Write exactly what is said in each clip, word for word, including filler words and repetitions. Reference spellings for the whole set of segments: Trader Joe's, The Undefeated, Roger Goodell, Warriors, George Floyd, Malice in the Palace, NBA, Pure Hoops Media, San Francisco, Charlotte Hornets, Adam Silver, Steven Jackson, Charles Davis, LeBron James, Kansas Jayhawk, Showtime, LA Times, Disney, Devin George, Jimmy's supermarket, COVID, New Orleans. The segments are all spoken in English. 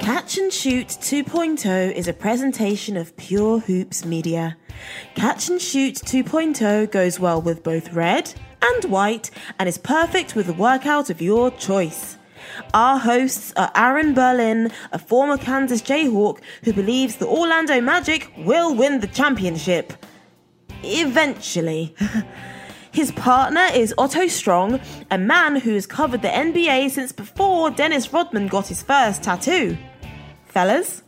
Catch and Shoot two point oh is a presentation of Pure Hoops Media. Catch and Shoot two point oh goes well with both red and white and is perfect with the workout of your choice. Our hosts are Aaron Berlin, a former Kansas Jayhawk who believes the Orlando Magic will win the championship. Eventually. His partner is Otto Strong, a man who has covered the N B A since before Dennis Rodman got his first tattoo. Fellas?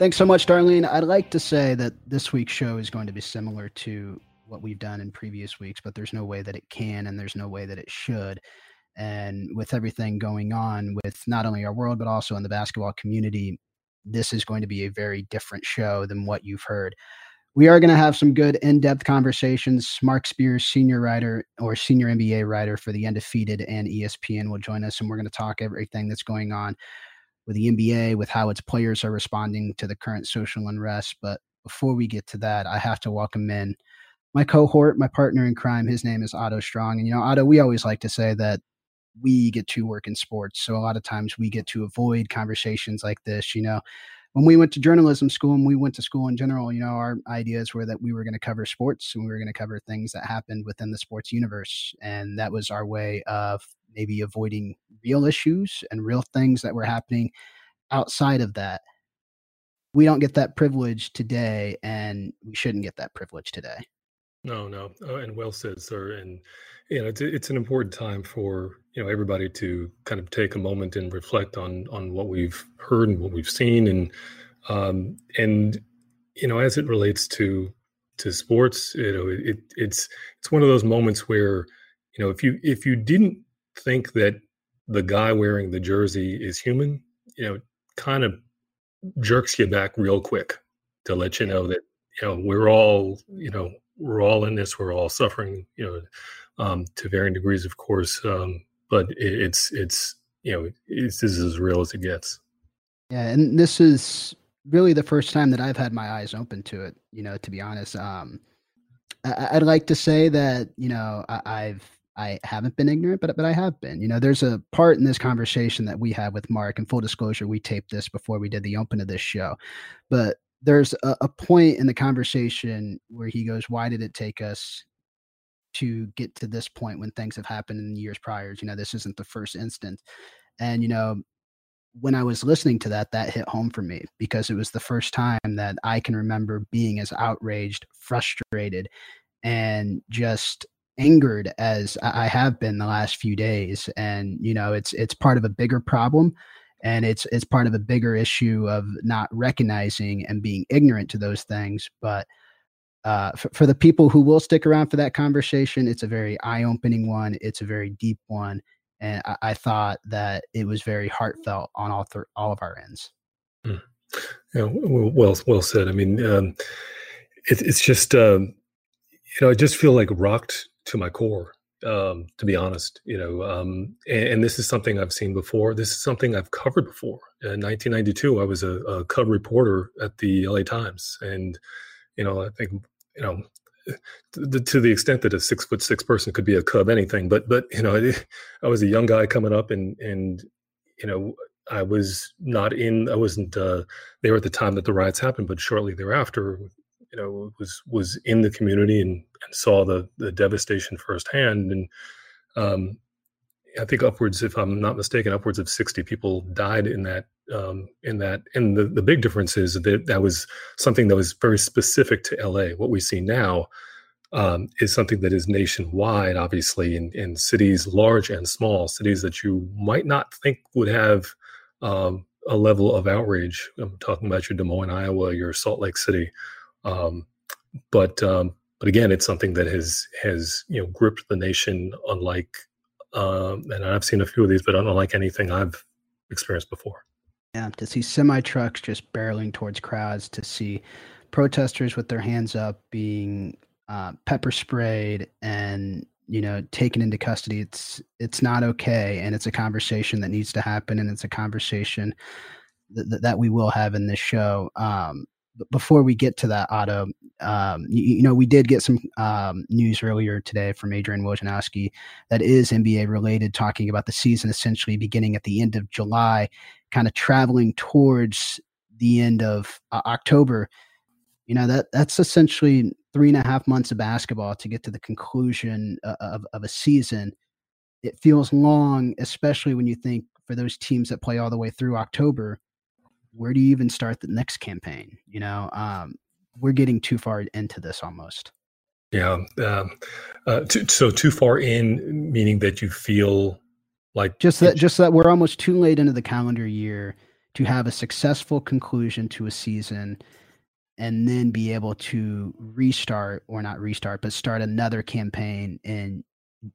Thanks so much, Darlene. I'd like to say that this week's show is going to be similar to what we've done in previous weeks, but there's no way that it can and there's no way that it should. And with everything going on with not only our world, but also in the basketball community, this is going to be a very different show than what you've heard. We are going to have some good in-depth conversations. Marc Spears, senior writer or senior N B A writer for The Undefeated and E S P N will join us, and we're going to talk everything that's going on with the N B A, with how its players are responding to the current social unrest. But before we get to that, I have to welcome in my cohort, my partner in crime. His name is Otto Strong. And, you know, Otto, we always like to say that we get to work in sports, so a lot of times we get to avoid conversations like this, you know. When we went to journalism school and we went to school in general, you know, our ideas were that we were going to cover sports and we were going to cover things that happened within the sports universe. And that was our way of maybe avoiding real issues and real things that were happening outside of that. We don't get that privilege today, and we shouldn't get that privilege today. No, no. Uh, and well said, sir. And, you know, it's, it's an important time for, you know, everybody to kind of take a moment and reflect on on what we've heard and what we've seen. And, um, and you know, as it relates to to sports, you know, it, it's it's one of those moments where, you know, if you if you didn't think that the guy wearing the jersey is human, you know, it kind of jerks you back real quick to let you know that, you know, we're all, you know, we're all in this, we're all suffering, you know, um, to varying degrees, of course, um, but it, it's, it's, you know, it's, this is as real as it gets. Yeah. And this is really the first time that I've had my eyes open to it, you know, to be honest. Um, I, I'd like to say that, you know, I, I've, I haven't been ignorant, but, but I have been, you know, there's a part in this conversation that we had with Mark, and full disclosure, we taped this before we did the open of this show, but there's a, a point in the conversation where he goes, why did it take us to get to this point when things have happened in years prior? You know, this isn't the first instance. And, you know, when I was listening to that, that hit home for me because it was the first time that I can remember being as outraged, frustrated, and just angered as I have been the last few days. And, you know, it's, it's part of a bigger problem. And it's it's part of a bigger issue of not recognizing and being ignorant to those things. But uh, for, for the people who will stick around for that conversation, it's a very eye-opening one. It's a very deep one. And I, I thought that it was very heartfelt on all th- all of our ends. Mm. Yeah, well, well said. I mean, um, it, it's just, um, you know, I just feel like rocked to my core. Um, to be honest, you know, um, and, and this is something I've seen before. This is something I've covered before. In nineteen ninety-two, I was a, a cover reporter at the L A Times. And, you know, I think, you know, to, to the extent that a six foot six person could be a cub, anything, but, but, you know, I, I was a young guy coming up and, and, you know, I was not in, I wasn't uh, there at the time that the riots happened, but shortly thereafter, you know, was was in the community and, and saw the the devastation firsthand. And um, I think upwards, if I'm not mistaken, upwards of sixty people died in that. Um, in that, and the, the big difference is that that was something that was very specific to L A. What we see now um, is something that is nationwide, obviously, in, in cities large and small, cities that you might not think would have um, a level of outrage. I'm talking about your Des Moines, Iowa, your Salt Lake City. Um, but, um, but again, it's something that has, has, you know, gripped the nation unlike, um, and I've seen a few of these, but unlike anything I've experienced before. Yeah, to see semi-trucks just barreling towards crowds, to see protesters with their hands up being uh, pepper sprayed and, you know, taken into custody. It's it's not okay. And it's a conversation that needs to happen. And it's a conversation th- that we will have in this show. Um, but before we get to that, Otto, um, you, you know, we did get some um, news earlier today from Adrian Wojnarowski that is N B A related, talking about the season essentially beginning at the end of July, kind of traveling towards the end of uh, October. You know, that that's essentially three and a half months of basketball to get to the conclusion of, of a season. It feels long, especially when you think for those teams that play all the way through October, where do you even start the next campaign? You know, um, we're getting too far into this almost. Yeah. Um, uh, too, so too far in, meaning that you feel like just that, just that we're almost too late into the calendar year to have a successful conclusion to a season and then be able to restart, or not restart, but start another campaign in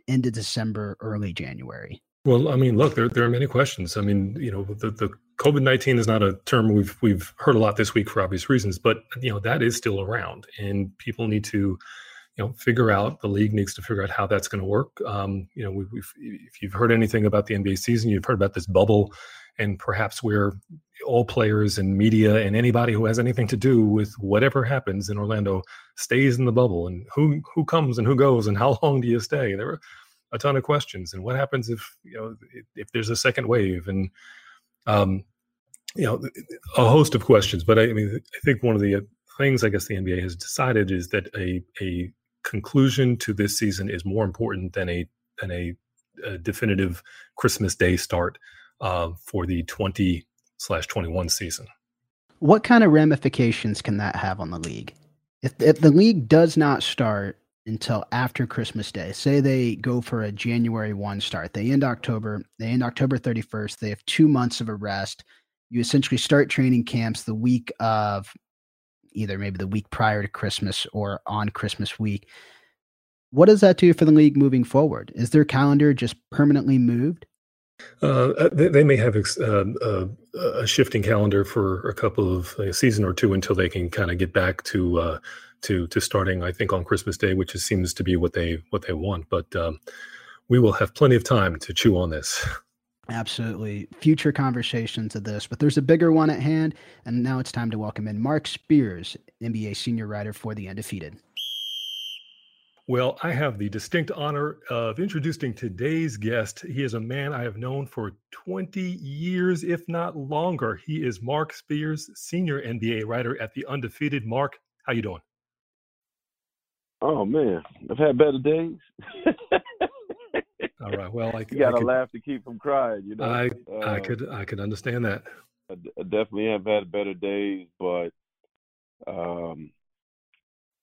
end of December, early January. Well, I mean, look, there there are many questions. I mean, you know, the, the COVID nineteen is not a term we've we've heard a lot this week for obvious reasons, but, you know, that is still around, and people need to, you know, figure out, the league needs to figure out how that's going to work. Um, you know, we, we've, if you've heard anything about the N B A season, you've heard about this bubble, and perhaps where all players and media and anybody who has anything to do with whatever happens in Orlando stays in the bubble, and who who comes and who goes and how long do you stay? There are a ton of questions. And what happens if, you know, if, if there's a second wave, and, um, you know, a host of questions. But I, I mean, I think one of the things I guess the N B A has decided is that a, a conclusion to this season is more important than a, than a, a definitive Christmas Day start uh, for the twenty slash twenty-one season. What kind of ramifications can that have on the league? If, if the league does not start until after Christmas Day, say they go for a January first start, they end October, they end October thirty-first, they have two months of a rest. You essentially start training camps the week of, either maybe the week prior to Christmas or on Christmas week. What does that do for the league moving forward? Is their calendar just permanently moved? Uh, they, they may have ex- uh, uh, a shifting calendar for a couple of a season or two until they can kind of get back to uh, to to starting, I think, on Christmas Day, which is, seems to be what they what they want. But um, we will have plenty of time to chew on this. Absolutely. Future conversations of this, but there's a bigger one at hand. And now it's time to welcome in Marc Spears, N B A senior writer for The Undefeated. Well, I have the distinct honor of introducing today's guest. He is a man I have known for twenty years, if not longer. He is Marc Spears, senior N B A writer at The Undefeated. Marc, how you doing? Oh, man, I've had better days. All right. Well, I, you got to laugh to keep from crying, you know. I uh, I could I could understand that. I, d- I definitely have had better days, but um.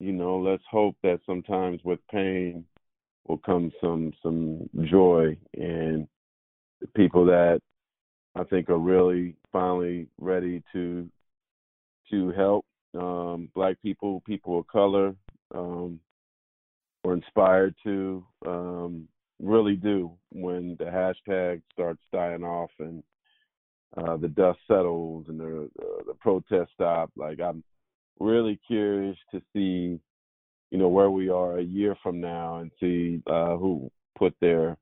You know, let's hope that sometimes with pain will come some some joy, and the people that I think are really finally ready to to help um, Black people, people of color, um, or inspired to um, really do when the hashtag starts dying off and uh, the dust settles and the uh, the protests stop. Like I'm. Really curious to see, you know, where we are a year from now and see uh, who put their,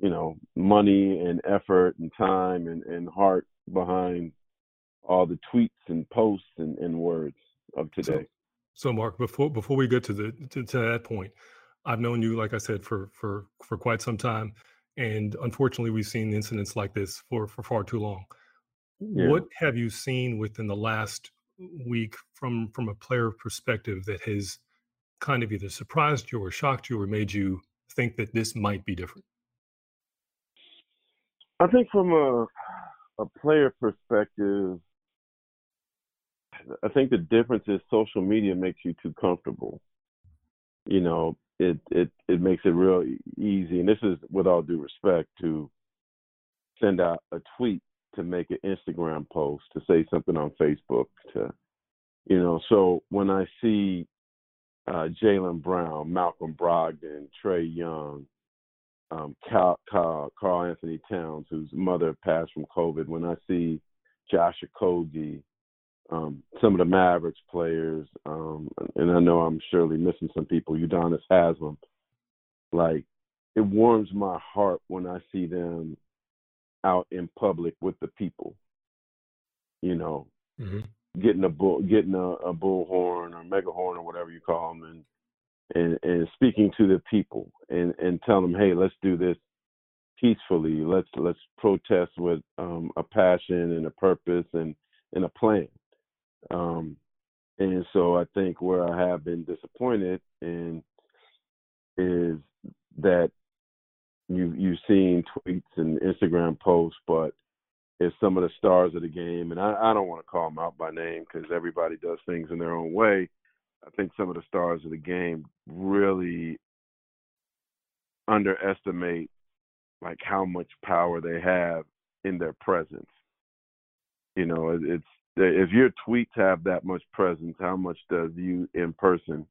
you know, money and effort and time and, and heart behind all the tweets and posts and, and words of today. So, so Marc, before before we get to the to, to that point, I've known you, like I said, for for for quite some time, and unfortunately, we've seen incidents like this for for far too long. Yeah. What have you seen within the last week from from a player perspective that has kind of either surprised you or shocked you or made you think that this might be different? I think from a a player perspective, I think the difference is social media makes you too comfortable. You know, it it it makes it real easy, and this is with all due respect, to send out a tweet, to make an Instagram post, to say something on Facebook, to, you know. So when I see uh, Jaylen Brown, Malcolm Brogdon, Trae Young, um, Carl, Carl, Carl Anthony Towns, whose mother passed from COVID, when I see Josh Okogie, um, some of the Mavericks players, um, and I know I'm surely missing some people, Udonis Haslam, like, it warms my heart when I see them out in public with the people, you know, mm-hmm. getting a bull, getting a, a bullhorn or megahorn or whatever you call them, and and, and speaking to the people and, and telling them, hey, let's do this peacefully. Let's let's protest with um, a passion and a purpose and, and a plan. Um, and so I think where I have been disappointed in is that you you've seen tweets and Instagram posts, but it's some of the stars of the game, and I, I don't want to call them out by name because everybody does things in their own way. I think some of the stars of the game really underestimate like how much power they have in their presence. You know, it, it's if your tweets have that much presence, how much does you in person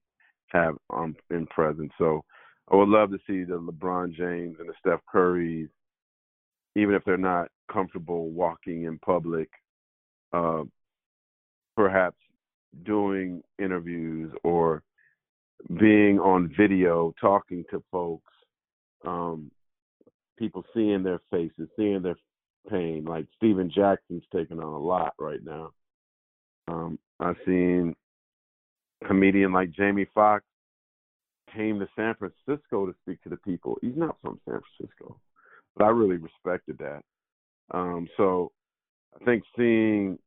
have um, in presence? So I would love to see the LeBron James and the Steph Currys, even if they're not comfortable walking in public, uh, perhaps doing interviews or being on video, talking to folks, um, people seeing their faces, seeing their pain. Like Steven Jackson's taking on a lot right now. Um, I've seen a comedian like Jamie Foxx came to San Francisco to speak to the people. He's not from San Francisco, but I really respected that. Um, so I think seeing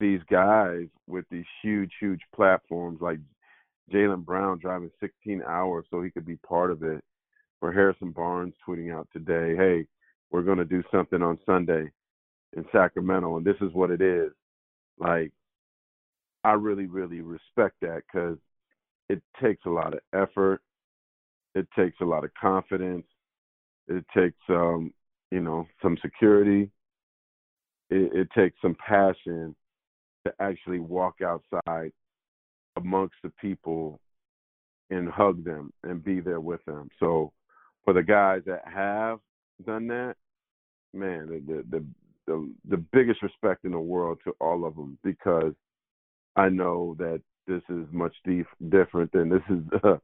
these guys with these huge, huge platforms, like Jaylen Brown driving sixteen hours so he could be part of it, or Harrison Barnes tweeting out today, hey, we're going to do something on Sunday in Sacramento, and this is what it is. Like, I really, really respect that because it takes a lot of effort. It takes a lot of confidence. It takes, um, you know, some security. It, it takes some passion to actually walk outside amongst the people and hug them and be there with them. So for the guys that have done that, man, the the the, the biggest respect in the world to all of them, because I know that this is much dif- different than this is uh,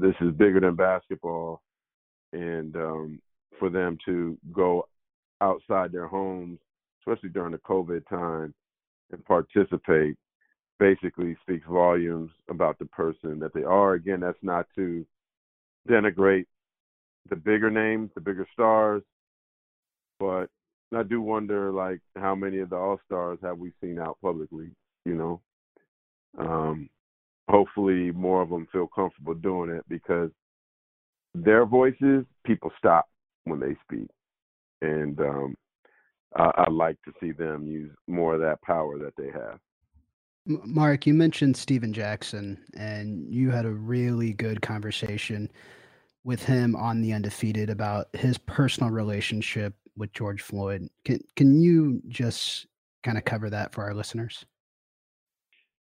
this is bigger than basketball, and um, for them to go outside their homes, especially during the COVID time, and participate basically speaks volumes about the person that they are. Again, that's not to denigrate the bigger names, the bigger stars, but I do wonder, like, how many of the all-stars have we seen out publicly, you know? Um, hopefully more of them feel comfortable doing it, because their voices, people stop when they speak. And um, I, I like to see them use more of that power that they have. Marc, you mentioned Steven Jackson, and you had a really good conversation with him on The Undefeated about his personal relationship with George Floyd. Can can you just kind of cover that for our listeners?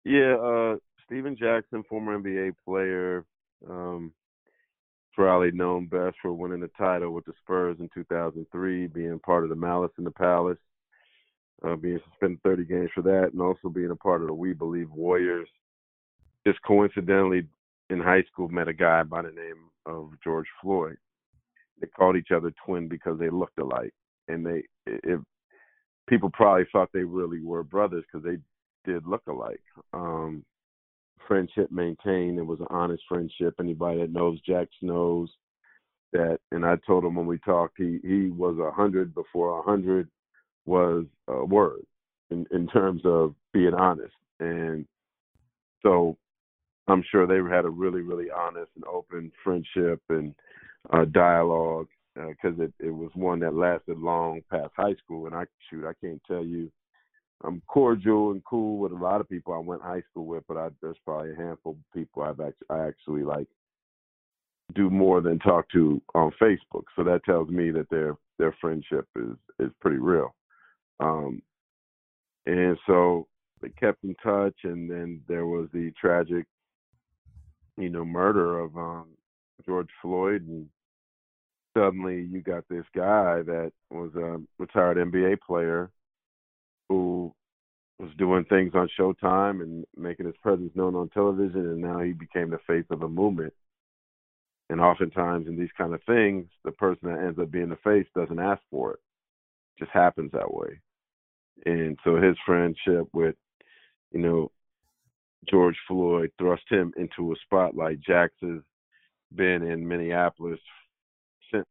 Yeah, uh, Steven Jackson, former N B A player, um, probably known best for winning the title with the Spurs in two thousand three, being part of the Malice in the Palace, uh, being suspended thirty games for that, and also being a part of the We Believe Warriors. Just coincidentally, in high school, met a guy by the name of George Floyd. They called each other twin because they looked alike, and they it, people probably thought they really were brothers because they did look alike. Um, friendship maintained. It was an honest friendship. Anybody that knows Jax knows that. And I told him when we talked, he, he was one hundred before one hundred was a word in, in terms of being honest. And so I'm sure they had a really, really honest and open friendship and uh, dialogue because uh, it, it was one that lasted long past high school. And I shoot, I can't tell you, I'm cordial and cool with a lot of people I went high school with, but I, there's probably a handful of people I've actually, I actually like do more than talk to on Facebook. So that tells me that their their friendship is, is pretty real. Um, and so they kept in touch, and then there was the tragic, you know, murder of um, George Floyd, and suddenly you got this guy that was a retired N B A player who was doing things on Showtime and making his presence known on television, and now he became the face of a movement. And oftentimes in these kind of things, the person that ends up being the face doesn't ask for it. It just happens that way. And so his friendship with, you know, George Floyd thrust him into a spotlight. Jax has been in Minneapolis since.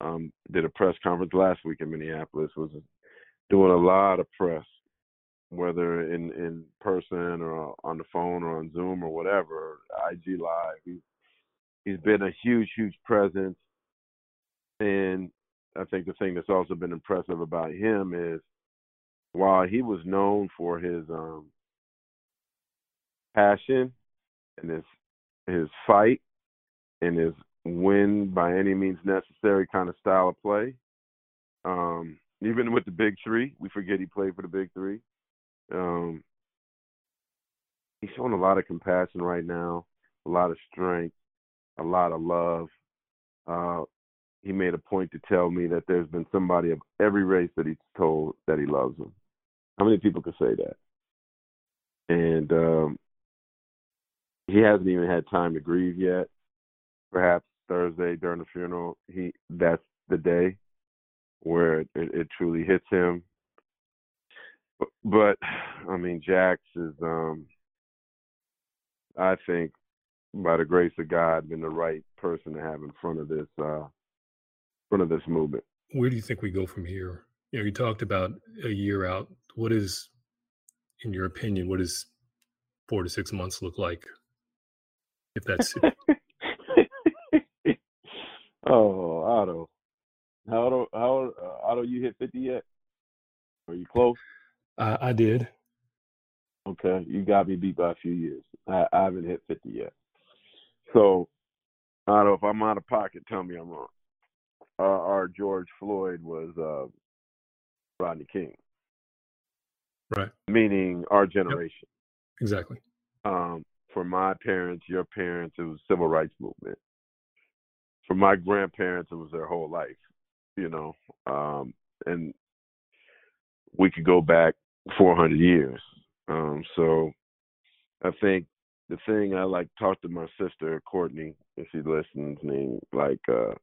Um, did a press conference last week in Minneapolis. Was doing a lot of press, whether in, in person or on the phone or on Zoom or whatever, I G Live. He's, he's been a huge, huge presence. And I think the thing that's also been impressive about him is while he was known for his um, passion and his his fight and his win by any means necessary kind of style of play, um, even with the Big Three, we forget he played for the Big Three. Um, he's showing a lot of compassion right now, a lot of strength, a lot of love. Uh, he made a point to tell me that there's been somebody of every race that he's told that he loves them. How many people could say that? And um, he hasn't even had time to grieve yet. Perhaps Thursday during the funeral, he that's the day where it, it truly hits him. But, but I mean, Jax is, um, I think, by the grace of God, been the right person to have in front of this uh, front of this movement. Where do you think we go from here? You know, you talked about a year out. What is, in your opinion, what does four to six months look like? If that's it. Oh, Otto. How how uh, Otto, you hit fifty yet? Are you close? Uh, I did. Okay, you got me beat by a few years. I, I haven't hit fifty yet. So, Otto, if I'm out of pocket, tell me I'm wrong. Uh, our George Floyd was uh, Rodney King. Right. Meaning our generation. Yep. Exactly. Um, for my parents, your parents, it was civil rights movement. For my grandparents, it was their whole life, you know. Um, and we could go back four hundred years. Um, so I think the thing I like to talk to my sister, Courtney, if she listens, and like, uh,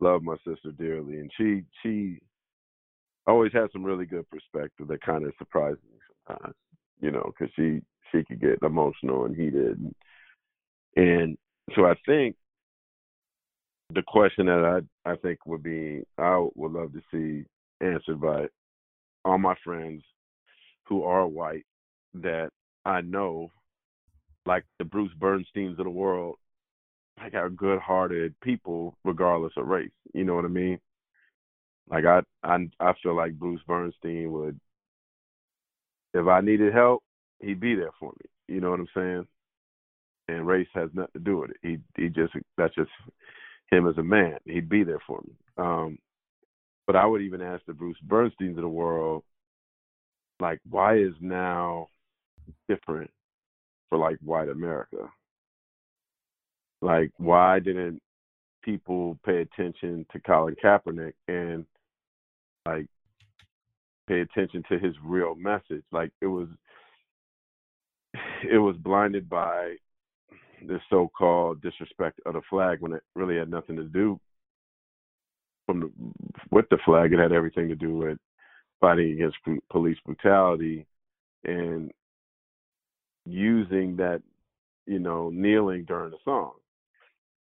love my sister dearly. And she, she, always has some really good perspective that kind of surprises me sometimes, you know, because she, she could get emotional and heated. And, and so I think the question that I, I think would be, I would love to see answered by all my friends who are white that I know, like the Bruce Bernsteins of the world, like are good-hearted people regardless of race, you know what I mean? Like, I, I I feel like Bruce Bernstein would, if I needed help, he'd be there for me. You know what I'm saying? And race has nothing to do with it. He he just, that's just him as a man. He'd be there for me. Um, but I would even ask the Bruce Bernsteins of the world, like, why is now different for, like, white America? Like, why didn't people pay attention to Colin Kaepernick and, like, pay attention to his real message? Like, it was it was blinded by the so-called disrespect of the flag when it really had nothing to do from the, with the flag. It had everything to do with fighting against police brutality and using that, you know, kneeling during the song.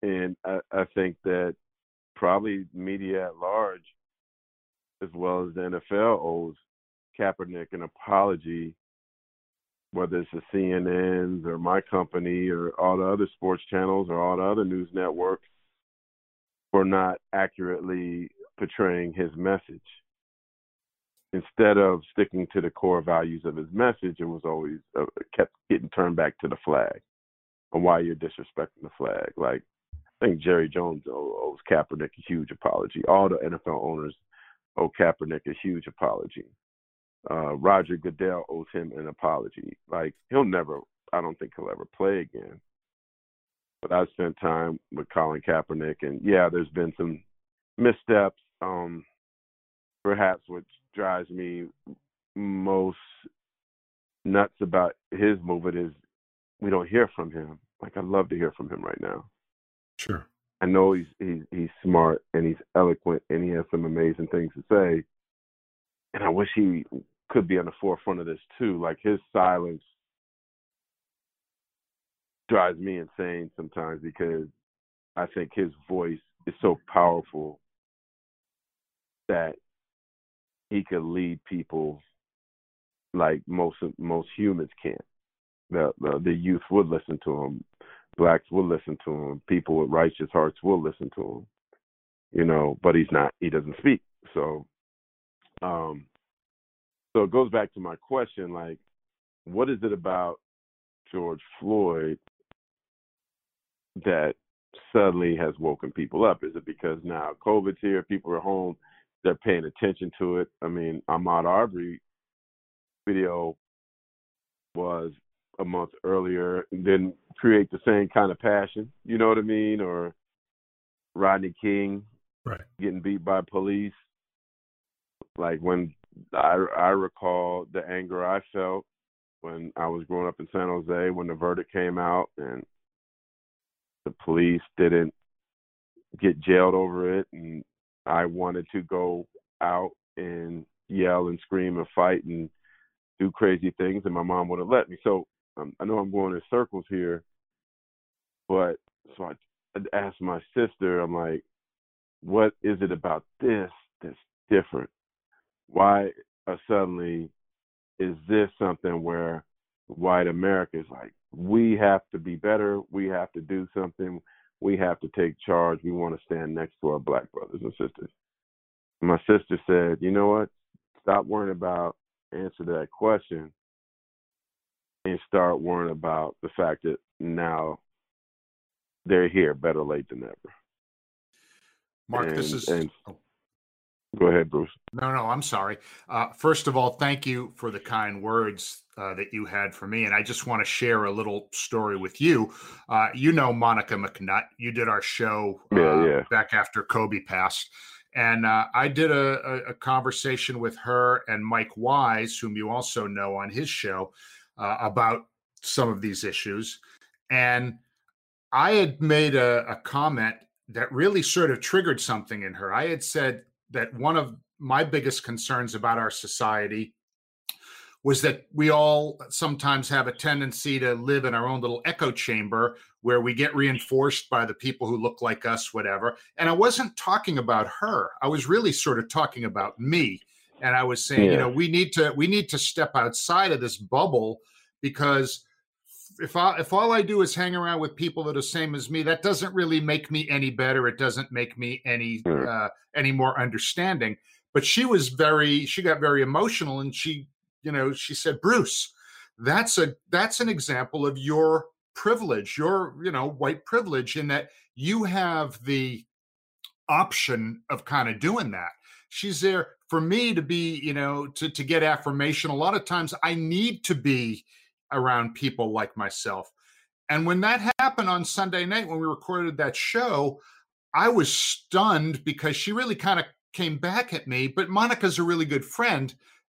And I, I think that probably media at large, as well as the N F L, owes Kaepernick an apology, whether it's the C N Ns or my company or all the other sports channels or all the other news networks, for not accurately portraying his message. Instead of sticking to the core values of his message, it was always uh, kept getting turned back to the flag and why you're disrespecting the flag. Like, I think Jerry Jones owes Kaepernick a huge apology. All the N F L owners owe Kaepernick a huge apology. Uh, Roger Goodell owes him an apology. Like, he'll never, I don't think he'll ever play again. but I spent time with Colin Kaepernick, and yeah, there's been some missteps. Um, perhaps what drives me most nuts about his movement is we don't hear from him. Like, I'd love to hear from him right now. Sure. I know he's he's, he's smart and he's eloquent and he has some amazing things to say, and I wish he could be on the forefront of this too. Like, his silence drives me insane sometimes because I think his voice is so powerful that he could lead people like most most humans can't. The, the the youth would listen to him, blacks would listen to him, people with righteous hearts will listen to him, you know. But he's not. He doesn't speak. So, um, so it goes back to my question: like, what is it about George Floyd that suddenly has woken people up? Is it because now COVID's here, people are home, they're paying attention to it? I mean, Ahmaud Arbery video was a month earlier and didn't create the same kind of passion, you know what I mean? Or Rodney King right. getting beat by police. Like, when I, I recall the anger I felt when I was growing up in San Jose, when the verdict came out and the police didn't get jailed over it, and I wanted to go out and yell and scream and fight and do crazy things, and my mom wouldn't let me. So um, I know I'm going in circles here, but so I, I asked my sister, I'm like, what is it about this that's different? Why uh, suddenly is this something where white America is like, we have to be better, we have to do something, we have to take charge, we want to stand next to our black brothers and sisters? And my sister said, you know what, stop worrying about answer that question and start worrying about the fact that now they're here, better late than ever. Marc, and, this is... And... Oh. Go ahead, Bruce. No, no, I'm sorry. Uh, first of all, thank you for the kind words uh, that you had for me, and I just want to share a little story with you. Uh, you know Monica McNutt. You did our show uh, yeah, yeah. back after Kobe passed. And uh, I did a, a, a conversation with her and Mike Wise, whom you also know on his show, uh, about some of these issues. And I had made a, a comment that really sort of triggered something in her. I had said that one of my biggest concerns about our society was that we all sometimes have a tendency to live in our own little echo chamber where we get reinforced by the people who look like us, whatever. And I wasn't talking about her. I was really sort of talking about me. And I was saying, yeah. you know, we need to we need to step outside of this bubble, because if I, if all I do is hang around with people that are same as me, that doesn't really make me any better. It doesn't make me any mm. uh, any more understanding. But she was very, she got very emotional, and she, you know, she said, Bruce, that's a that's an example of your privilege, your, you know, white privilege, in that you have the option of kind of doing that. She's there for me to be, you know, to, to get affirmation. A lot of times I need to be around people like myself. And when that happened on Sunday night, when we recorded that show, I was stunned because she really kind of came back at me. But Monica's a really good friend.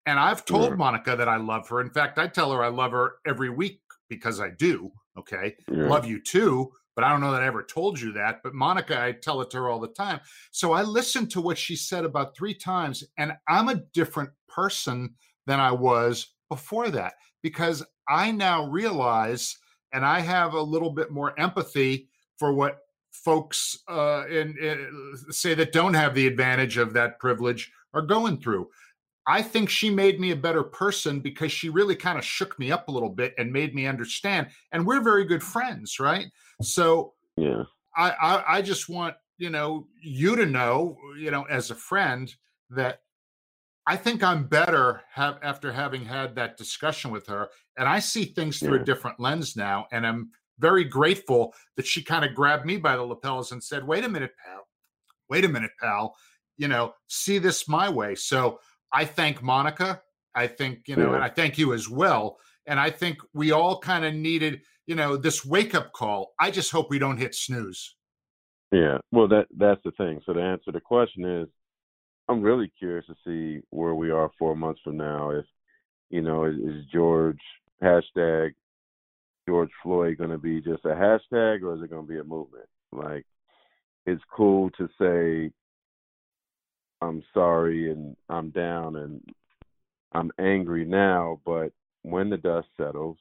And I've told yeah. Monica that I love her. In fact, I tell her I love her every week because I do. Okay. Yeah. Love you too. But I don't know that I ever told you that. But Monica, I tell it to her all the time. So I listened to what she said about three times. And I'm a different person than I was before that, because I now realize, and I have a little bit more empathy for what folks uh, in, in, say that don't have the advantage of that privilege are going through. I think she made me a better person because she really kind of shook me up a little bit and made me understand. And we're very good friends, right? So yeah. I, I, I just want, you know, you to know, you know, as a friend, that I think I'm better have, after having had that discussion with her. And I see things through yeah. a different lens now. And I'm very grateful that she kind of grabbed me by the lapels and said, wait a minute, pal, wait a minute, pal, you know, see this my way. So I thank Monica. I think, you know, yeah. and I thank you as well. And I think we all kind of needed, you know, this wake-up call. I just hope we don't hit snooze. Yeah, well, that that's the thing. So to answer the question is, I'm really curious to see where we are four months from now. If, you know, is, is George, hashtag George Floyd, going to be just a hashtag, or is it going to be a movement? Like, it's cool to say I'm sorry and I'm down and I'm angry now, but when the dust settles,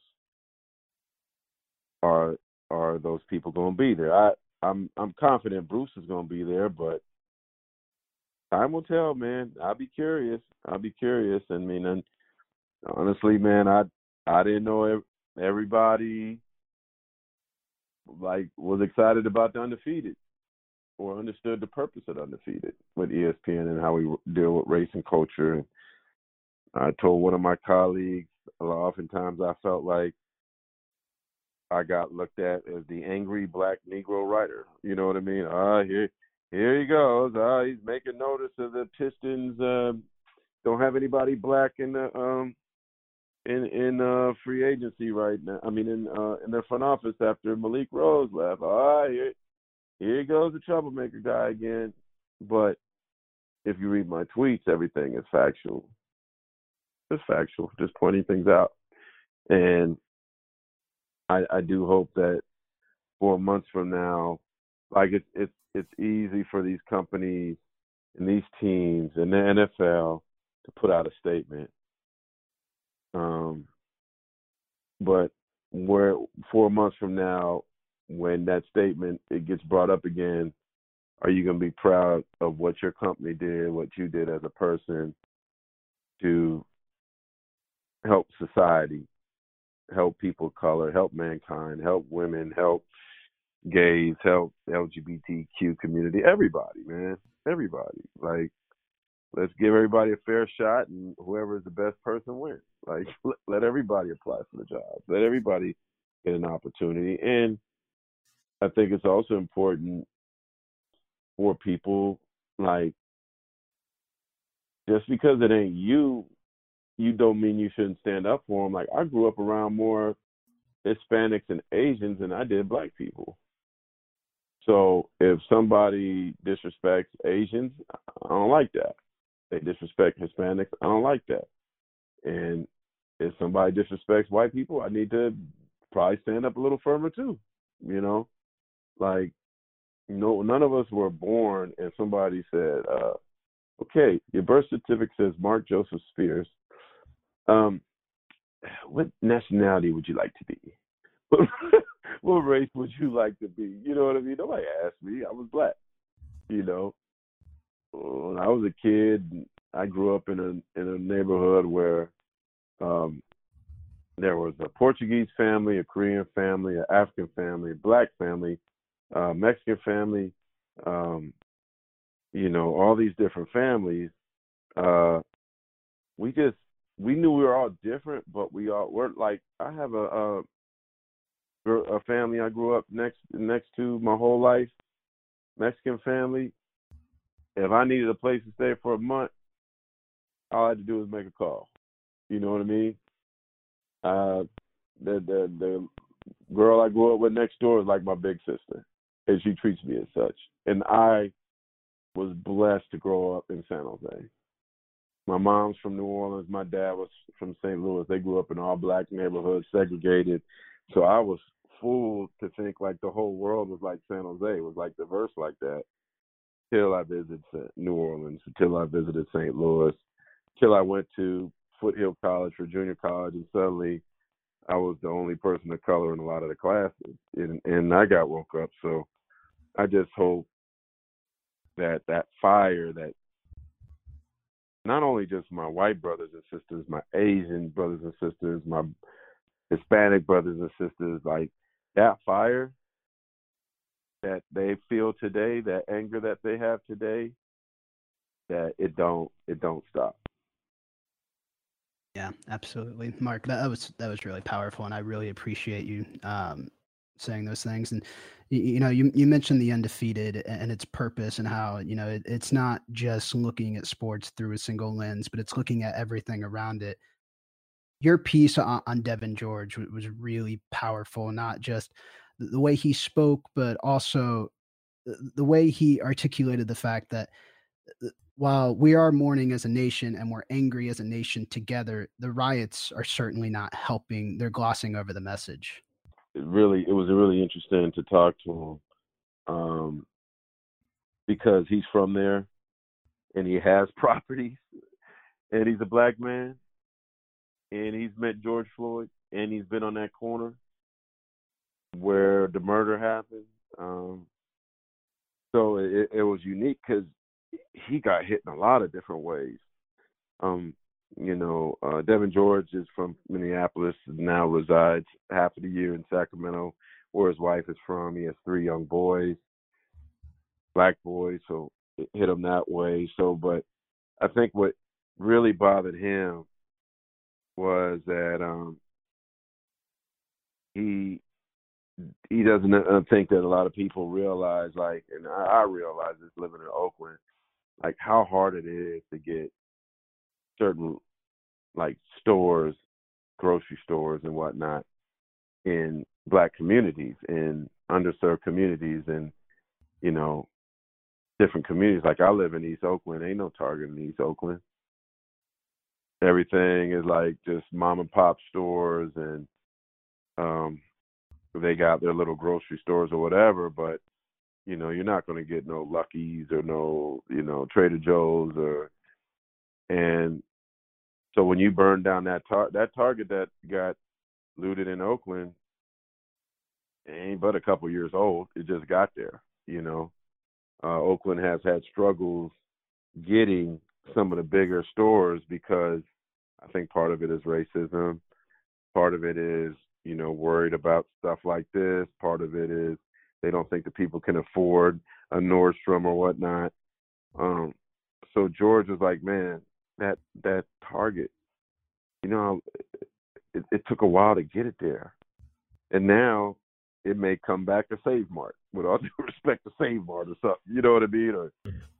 are are those people going to be there? I, I'm I'm confident Bruce is going to be there, but time will tell, man. I'll be curious. I'll be curious. I mean, and honestly, man, I I didn't know everybody like was excited about the Undefeated or understood the purpose of the Undefeated with E S P N and how we deal with race and culture. And I told one of my colleagues, oftentimes I felt like I got looked at as the angry black Negro writer. You know what I mean? Ah, here, here he goes. Ah, he's making notice of the Pistons. Uh, don't have anybody black in the um, in in uh, free agency right now. I mean, in uh, in their front office after Malik Rose left. Ah, here, here goes the troublemaker guy again. But if you read my tweets, everything is factual. It's factual. Just pointing things out. And I, I do hope that four months from now, like it's it's it's easy for these companies and these teams and the N F L to put out a statement. Um, but where four months from now, when that statement it gets brought up again, are you going to be proud of what your company did, what you did as a person to help society? Help people of color, help mankind, help women, help gays, help L G B T Q community, everybody, man, everybody. Like, let's give everybody a fair shot, and whoever is the best person wins. Like, let everybody apply for the job. Let everybody get an opportunity. And I think it's also important for people, like, just because it ain't you, you don't mean you shouldn't stand up for them. Like, I grew up around more Hispanics and Asians than I did black people. So if somebody disrespects Asians, I don't like that. They disrespect Hispanics, I don't like that. And if somebody disrespects white people, I need to probably stand up a little firmer too, you know? Like, no, none of us were born and somebody said, uh, okay, your birth certificate says Marc Joseph Spears. Um, what nationality would you like to be? What race would you like to be? You know what I mean? Nobody asked me. I was black. You know, when I was a kid, I grew up in a in a neighborhood where um, there was a Portuguese family, a Korean family, an African family, a black family, a Mexican family. Um, you know, all these different families. Uh, we just We knew we were all different, but we all were like, I have a, a a family I grew up next next to my whole life, Mexican family. If I needed a place to stay for a month, all I had to do was make a call. You know what I mean? Uh, the the the girl I grew up with next door is like my big sister, and she treats me as such. And I was blessed to grow up in San Jose. My mom's from New Orleans. My dad was from Saint Louis. They grew up in all black neighborhoods, segregated. So I was fooled to think like the whole world was like San Jose, was like diverse like that, till I visited New Orleans, till I visited Saint Louis, till I went to Foothill College for junior college, and suddenly I was the only person of color in a lot of the classes, and, and I got woke up. So I just hope that that fire that not only just my white brothers and sisters, my Asian brothers and sisters, my Hispanic brothers and sisters, like that fire that they feel today, that anger that they have today, that it don't it don't stop. Yeah, absolutely, Marc. That was that was really powerful, and I really appreciate you um, saying those things. And you, you know, you you mentioned the Undefeated and its purpose, and how, you know, it, it's not just looking at sports through a single lens, but it's looking at everything around it. your piece on, on Devin George was really powerful, not just the way he spoke, but also the way he articulated the fact that while we are mourning as a nation and we're angry as a nation together, the riots are certainly not helping. They're glossing over the message. It really, it was really interesting to talk to him um, because he's from there and he has properties and he's a black man and he's met George Floyd and he's been on that corner where the murder happened. Um, so it, it was unique because he got hit in a lot of different ways. Um, you know, uh, Devin George is from Minneapolis and now resides half of the year in Sacramento, where his wife is from. He has three young boys, black boys, so it hit him that way. So, but I think what really bothered him was that um, he he doesn't uh, think that a lot of people realize, like, and I, I realize this living in Oakland, like how hard it is to get certain like stores, grocery stores and whatnot in black communities, in underserved communities, and, you know, different communities. Like I live in East Oakland, ain't no Target in East Oakland. Everything is like just mom and pop stores, and um, they got their little grocery stores or whatever, but you know, you're not going to get no Lucky's or no, you know, Trader Joe's or, and so when you burn down that tar- that Target that got looted in Oakland, it ain't but a couple years old. It just got there, you know. Uh, Oakland has had struggles getting some of the bigger stores because I think part of it is racism. Part of it is, you know, worried about stuff like this. Part of it is, they don't think the people can afford a Nordstrom or whatnot. Um, so George was like, man, that that Target, you know, it, it took a while to get it there. And now it may come back to Save Mart, with all due respect to Save Mart or something, you know what I mean? Or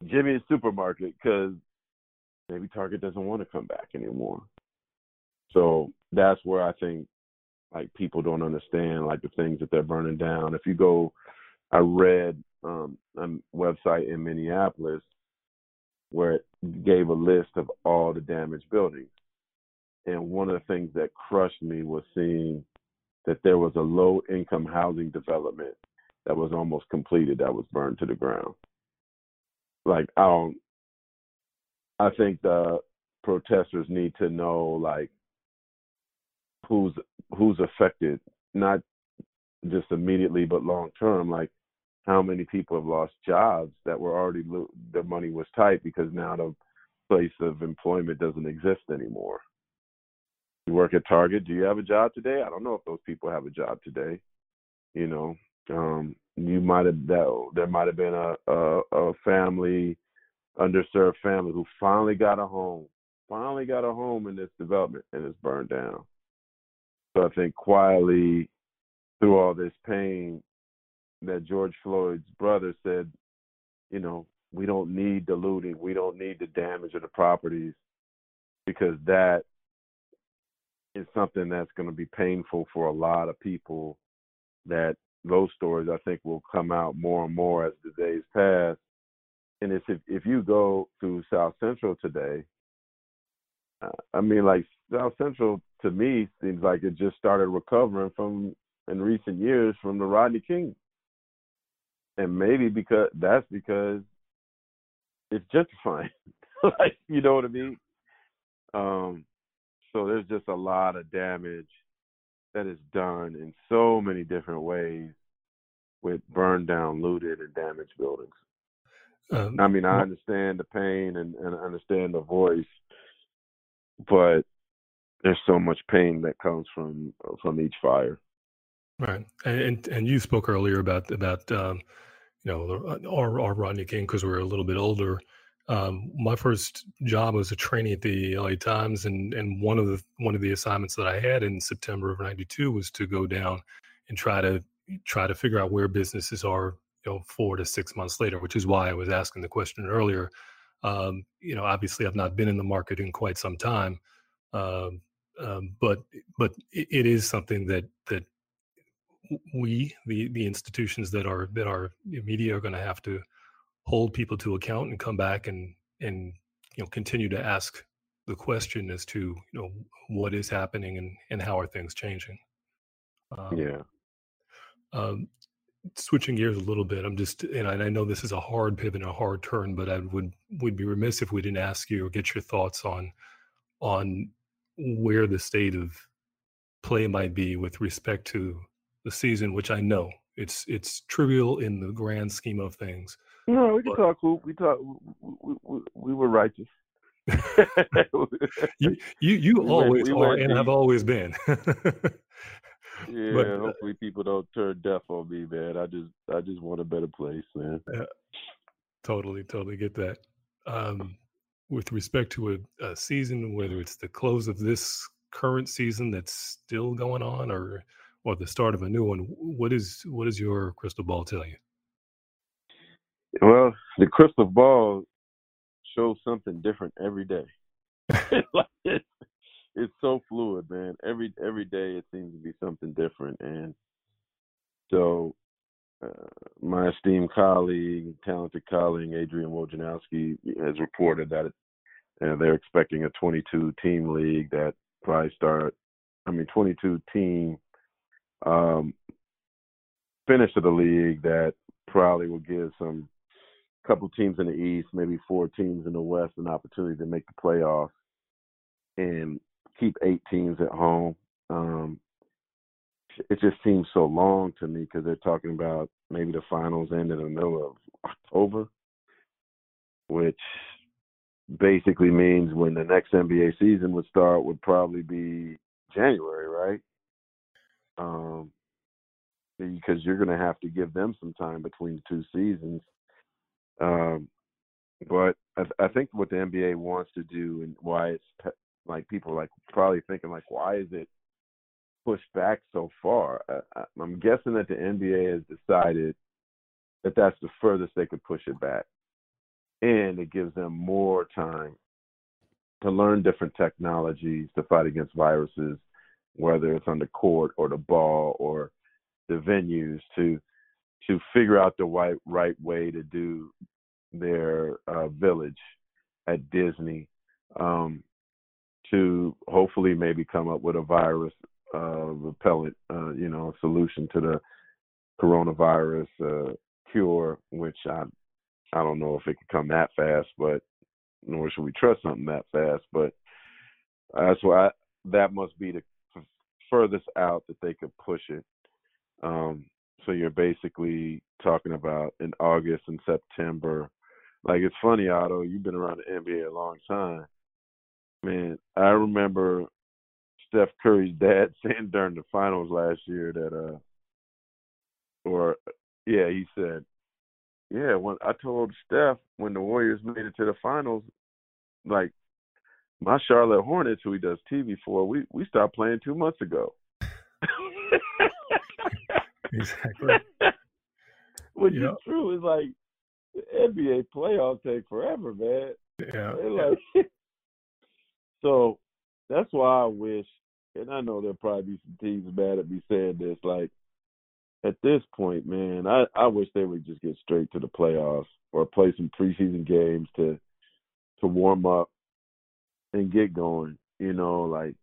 Jimmy's Supermarket, because maybe Target doesn't want to come back anymore. So that's where I think, like, people don't understand, like, the things that they're burning down. If you go, I read um, a website in Minneapolis where it gave a list of all the damaged buildings. And one of the things that crushed me was seeing that there was a low-income housing development that was almost completed that was burned to the ground. Like, I don't, I think the protesters need to know, like, who's who's affected, not just immediately, but long-term, like how many people have lost jobs that were already, lo- their money was tight because now the place of employment doesn't exist anymore. You work at Target, do you have a job today? I don't know if those people have a job today. You know, um, you might have, that, there might have been a, a, a family, underserved family who finally got a home, finally got a home in this development, and it's burned down. So I think quietly, through all this pain, that George Floyd's brother said, you know, we don't need the looting. We don't need the damage of the properties, because that is something that's going to be painful for a lot of people. That those stories, I think, will come out more and more as the days pass. And it's, if, if you go to South Central today, I mean, like, South Central, to me, seems like it just started recovering from, in recent years, from the Rodney King. And maybe because that's because it's gentrifying. Like, you know what I mean? Um, so there's just a lot of damage that is done in so many different ways with burned down, looted, and damaged buildings. Um, I mean, I understand the pain and, and I understand the voice, but there's so much pain that comes from from each fire. Right, and and you spoke earlier about about um, you know, our, our Rodney King, because we were a little bit older. Um, my first job was a trainee at the L A Times, and and one of the one of the assignments that I had in September of ninety-two was to go down and try to try to figure out where businesses are, you know, four to six months later, which is why I was asking the question earlier. Um, you know, obviously, I've not been in the market in quite some time. Um, Um, but but it, it is something that that we, the the institutions that are that are media, are going to have to hold people to account and come back and and you know continue to ask the question as to you know what is happening and and how are things changing. Um, yeah. Um, switching gears a little bit, I'm just and I, and I know this is a hard pivot and a hard turn, but I would would be remiss if we didn't ask you or get your thoughts on on where the state of play might be with respect to the season, which I know it's it's trivial in the grand scheme of things. No, we can talk. We talk. We, we, we were righteous. you you, you we always went, we are, went, and I've always been. yeah, but, hopefully people don't turn deaf on me, man. I just I just want a better place, man. Yeah, totally, totally get that. Um, with respect to a, a season, whether it's the close of this current season that's still going on or or the start of a new one, what is what does your crystal ball tell you? Well, the crystal ball shows something different every day. like it's, it's so fluid, man. Every every day it seems to be something different. And so uh, my esteemed colleague, talented colleague, Adrian Wojnarowski, has reported that it, uh, they're expecting a twenty-two team league that probably start, I mean, twenty-two team um, finish of the league that probably will give some couple teams in the East, maybe four teams in the West, an opportunity to make the playoffs and keep eight teams at home. Um, it just seems so long to me because they're talking about maybe the finals end in the middle of October, which basically means when the next N B A season would start would probably be January, right? Um, because you're going to have to give them some time between the two seasons. Um, but I, th- I think what the N B A wants to do and why it's pe- like people are like probably thinking like, why is it pushed back so far? I, I, I'm guessing that the N B A has decided that that's the furthest they could push it back. And it gives them more time to learn different technologies to fight against viruses, whether it's on the court or the ball or the venues to, to figure out the right, right way to do their uh, village at Disney, um, to hopefully maybe come up with a virus uh, repellent, uh, you know, solution to the coronavirus uh, cure, which I I don't know if it could come that fast, but nor should we trust something that fast. But that's uh, so why that must be the furthest out that they could push it. Um, So you're basically talking about in August and September. Like, it's funny, Otto, you've been around the N B A a long time. Man, I remember Steph Curry's dad saying during the finals last year that, uh, or, yeah, he said, yeah, when I told Steph when the Warriors made it to the finals, like, my Charlotte Hornets, who he does T V for, we, we stopped playing two months ago. Exactly. Which yeah. is true. It's like the N B A playoffs take forever, man. Yeah. Like, so that's why I wish, and I know there'll probably be some teams mad at me saying this, like at this point, man, I, I wish they would just get straight to the playoffs or play some preseason games to to warm up and get going. You know, like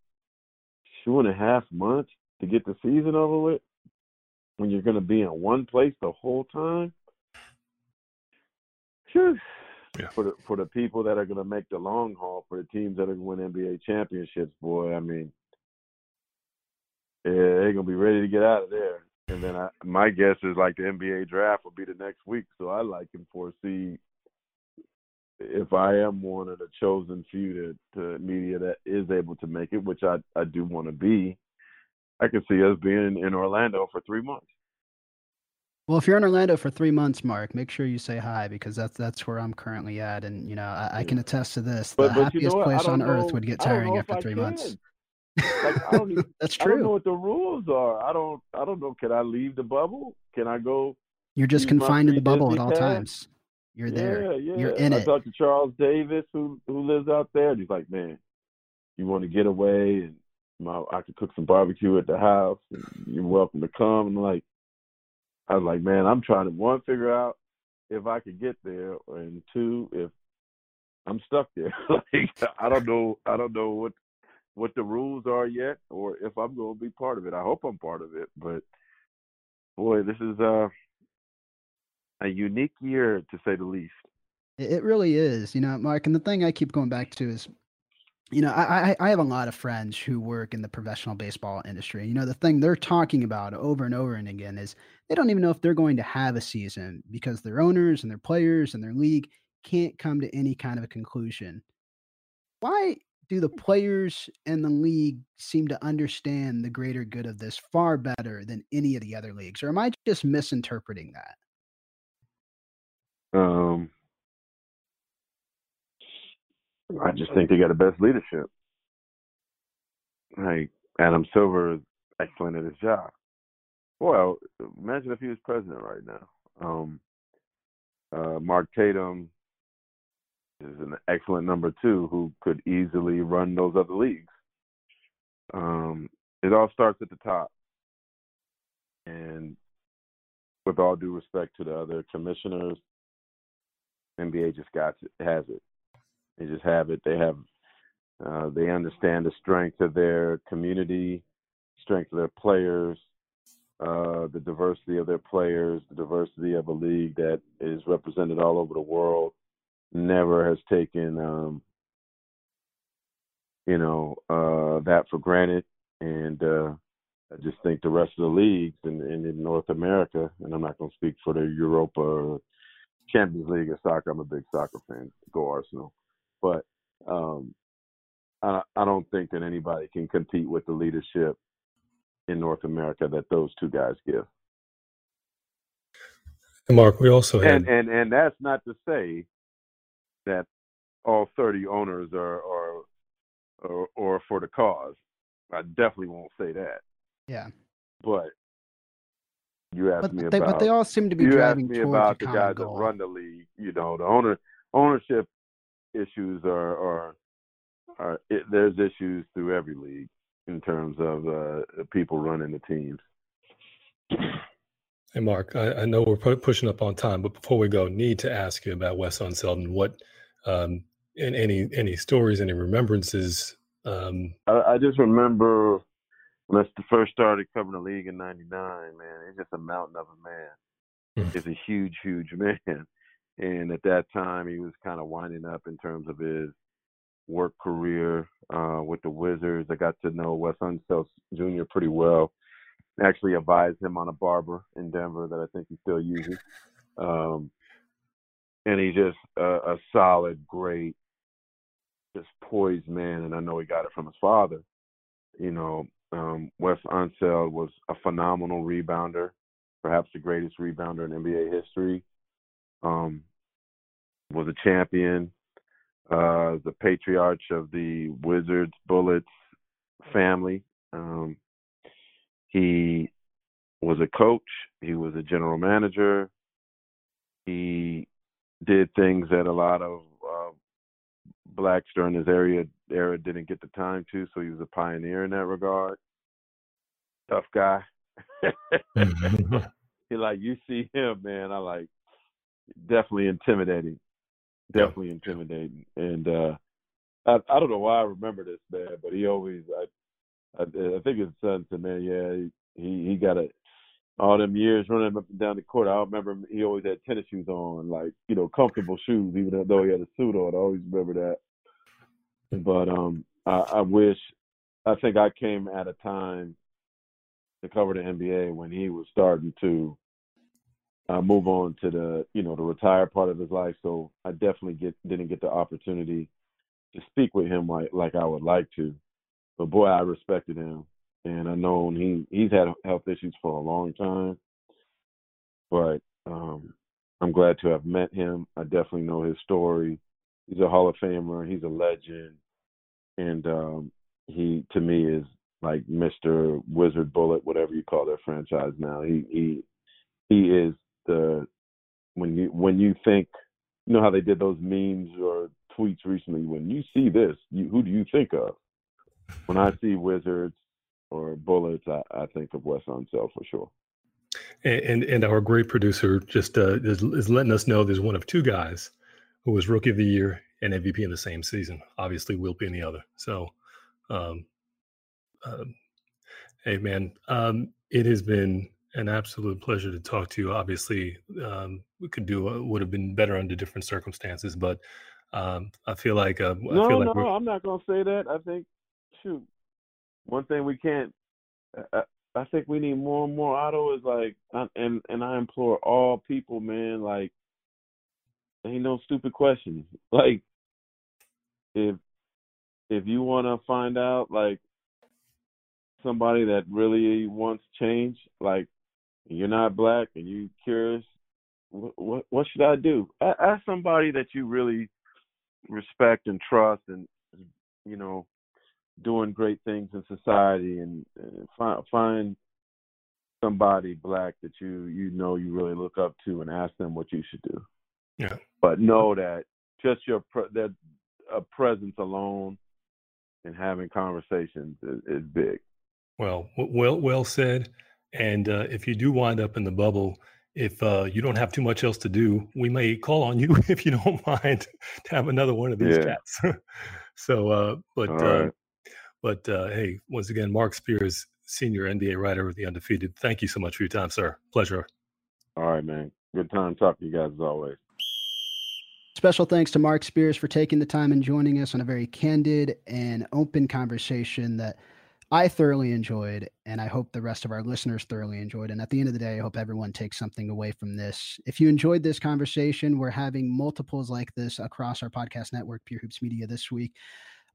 two and a half months to get the season over with. When you're going to be in one place the whole time, yeah. for the, for the people that are going to make the long haul, for the teams that are going to win N B A championships, boy, I mean, yeah, they're going to be ready to get out of there. And then I, my guess is like the N B A draft will be the next week, so I like and foresee if I am one of the chosen few to, to media that is able to make it, which I, I do want to be. I could see us being in Orlando for three months. Well, if you're in Orlando for three months, Mark, make sure you say hi because that's that's where I'm currently at, and you know I, I can attest to this. But, the but happiest you know place on know, earth would get tiring after I three can. months. Like, I don't even, that's true. I don't know what the rules are. I don't. I don't know. Can I leave the bubble? Can I go? You're just confined to the bubble Disney at all pass? times. You're there. Yeah, yeah. You're in I it. I talked to Charles Davis, who who lives out there, and he's like, "Man, you want to get away and my, I could cook some barbecue at the house. And you're welcome to come. And like, I was like, man, I'm trying to, one, figure out if I could get there, and two, if I'm stuck there. Like, I don't know, I don't know what what the rules are yet, or if I'm going to be part of it. I hope I'm part of it, but boy, this is a, a unique year, to say the least. It really is, you know, Mark. And the thing I keep going back to is, you know, I, I have a lot of friends who work in the professional baseball industry. You know, the thing they're talking about over and over and again is they don't even know if they're going to have a season because their owners and their players and their league can't come to any kind of a conclusion. Why do the players and the league seem to understand the greater good of this far better than any of the other leagues? Or am I just misinterpreting that? Um. I just think they got the best leadership. Like, Adam Silver is excellent at his job. Well, imagine if he was president right now. Um, uh, Mark Tatum is an excellent number two who could easily run those other leagues. Um, it all starts at the top. And with all due respect to the other commissioners, N B A just got it, has it. They just have it. They have, uh, they understand the strength of their community, strength of their players, uh, the diversity of their players, the diversity of a league that is represented all over the world. Never has taken, um, you know, uh, that for granted. And uh, I just think the rest of the leagues in, in, in North America, and I'm not going to speak for the Europa or Champions League or soccer. I'm a big soccer fan. Go Arsenal. But um, I, I don't think that anybody can compete with the leadership in North America that those two guys give. And Mark, we also had... And, and, and that's not to say that all thirty owners are, are, are, are for the cause. I definitely won't say that. Yeah. But you asked but me they, about... But they all seem to be driving towards a common goal. You asked me about the guys goal. that run the league. You know, the owner ownership... issues are, are, are it, there's issues through every league in terms of uh, people running the teams. Hey, Mark, I, I know we're pu- pushing up on time, but before we go, need to ask you about Wes Unseld. What, um, and any any stories, any remembrances? Um... I, I just remember when I first started covering the league in ninety-nine, man, it's just a mountain of a man. It's a huge, huge man. And at that time, he was kind of winding up in terms of his work career uh, with the Wizards. I got to know Wes Unseld Junior pretty well. I actually advised him on a barber in Denver that I think he still uses. Um, and he's just a, a solid, great, just poised man. And I know he got it from his father. You know, um, Wes Unseld was a phenomenal rebounder, perhaps the greatest rebounder in N B A history. Um, was a champion, uh, the patriarch of the Wizards, Bullets family. Um, he was a coach. He was a general manager. He did things that a lot of uh, blacks during his area, era didn't get the time to, so he was a pioneer in that regard. Tough guy. He like, you see him, man. I like, Definitely intimidating, definitely intimidating, and uh, I I don't know why I remember this man, but he always I I, I think his son said, man, yeah, he he got a all them years running up and down the court. I remember he always had tennis shoes on, like you know, comfortable shoes, even though he had a suit on. I always remember that. But um, I, I wish I think I came at a time to cover the N B A when he was starting to. Uh, move on to the, you know, the retired part of his life. So I definitely get, didn't get the opportunity to speak with him like, like I would like to. But, boy, I respected him. And I know he, he's had health issues for a long time. But um, I'm glad to have met him. I definitely know his story. He's a Hall of Famer. He's a legend. And um, he, to me, is like Mister Wizard Bullet, whatever you call their franchise now. He he he is. The when you when you think you know how they did those memes or tweets recently, when you see this, you, who do you think of? when I see Wizards or Bullets, I, I think of Wes Unseld for sure. And and our great producer just uh, is, is letting us know there's one of two guys who was Rookie of the Year and M V P in the same season. Obviously, Will being the other. So, um, uh, hey, man, um, it has been an absolute pleasure to talk to you. Obviously, um, we could do uh, would have been better under different circumstances, but um, I feel like uh, no, I feel like no, I'm not gonna say that. I think, shoot, one thing we can't. I, I think we need more and more Otto is like, and and I implore all people, man, like, ain't no stupid questions. Like, if if you want to find out, like, somebody that really wants change, like, you're not black and you curious, what what, what should I do? Ask somebody that you really respect and trust, and you know, doing great things in society, and, and find find somebody black that you you know you really look up to, and ask them what you should do. Yeah, but know that just your pre- that a presence alone and having conversations is, is big. Well, well, well said. And uh, if you do wind up in the bubble, if uh, you don't have too much else to do, we may call on you if you don't mind to have another one of these yeah. chats. so, uh, but. All right. uh, But, uh, hey, once again, Marc Spears, senior N B A writer with The Undefeated. Thank you so much for your time, sir. Pleasure. All right, man. Good time talking to you guys as always. Special thanks to Marc Spears for taking the time and joining us on a very candid and open conversation that I thoroughly enjoyed, and I hope the rest of our listeners thoroughly enjoyed. And at the end of the day, I hope everyone takes something away from this. If you enjoyed this conversation, we're having multiples like this across our podcast network, Pure Hoops Media, this week.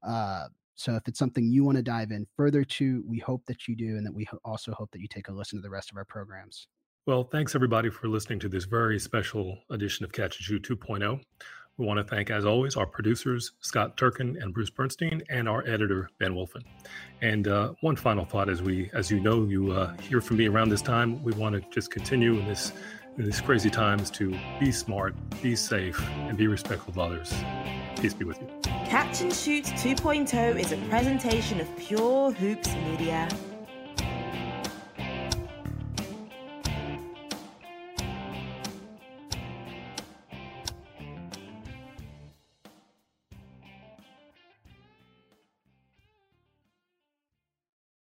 Uh, So if it's something you want to dive in further to, we hope that you do, and that we also hope that you take a listen to the rest of our programs. Well, thanks, everybody, for listening to this very special edition of Catch and Shoot two point oh. We want to thank, as always, our producers, Scott Turkin and Bruce Bernstein, and our editor, Ben Wolfen. And uh, one final thought, as we, as you know, you uh, hear from me around this time, we want to just continue in this in these crazy times to be smart, be safe, and be respectful of others. Peace be with you. Catch and Shoot two point oh is a presentation of Pure Hoops Media.